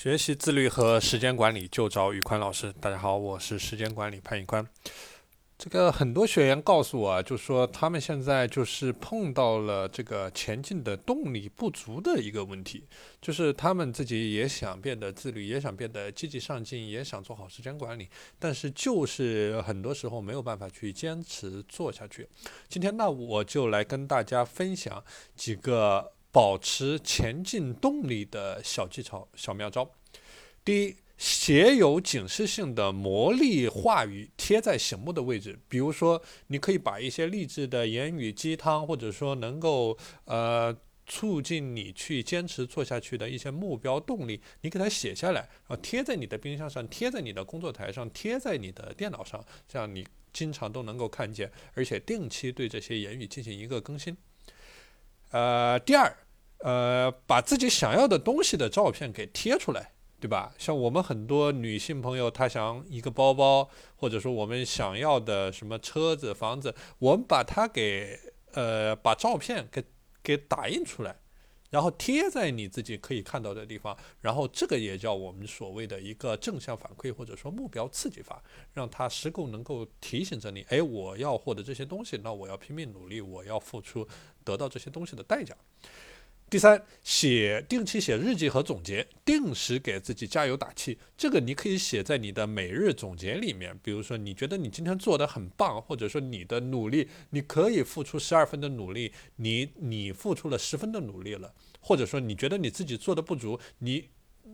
学习自律和时间管理就找宇宽老师。大家好，我是时间管理潘宇宽。这个很多学员告诉我啊，就是说他们现在就是碰到了这个前进的动力不足的一个问题，就是他们自己也想变得自律，也想变得积极上进，也想做好时间管理，但是就是很多时候没有办法去坚持做下去。今天呢，我就来跟大家分享几个保持前进动力的小技巧、小妙招。第一，写有警示性的魔力话语贴在醒目的位置，比如说你可以把一些励志的言语鸡汤，或者说能够促进你去坚持做下去的一些目标动力，你给它写下来，然后贴在你的冰箱上，贴在你的工作台上，贴在你的电脑上，这样你经常都能够看见，而且定期对这些言语进行一个更新。第二，把自己想要的东西的照片给贴出来，对吧？像我们很多女性朋友，她想一个包包，或者说我们想要的什么车子、房子，我们把它给把照片给打印出来，然后贴在你自己可以看到的地方，然后这个也叫我们所谓的一个正向反馈，或者说目标刺激法，让它时刻能够提醒着你，哎，我要获得这些东西，那我要拼命努力，我要付出得到这些东西的代价。第三，定期写日记和总结，定时给自己加油打气。这个你可以写在你的每日总结里面，比如说你觉得你今天做得很棒，或者说你的努力，你可以付出12分的努力，你付出了10分的努力了，或者说你觉得你自己做得不足，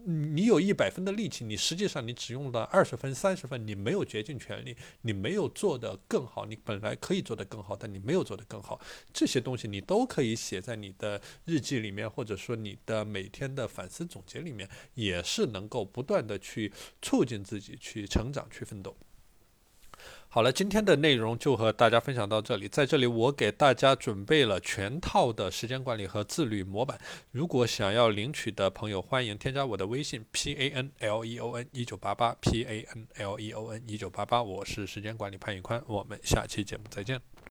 你有100分的力气，你实际上你只用了20分、30分，你没有竭尽全力，你没有做得更好，你本来可以做得更好，但你没有做得更好，这些东西你都可以写在你的日记里面，或者说你的每天的反思总结里面，也是能够不断的去促进自己去成长、去奋斗。好了，今天的内容就和大家分享到这里。在这里我给大家准备了全套的时间管理和自律模板，如果想要领取的朋友，欢迎添加我的微信 PANLEON1988 PANLEON1988， 我是时间管理潘宇宽，我们下期节目再见。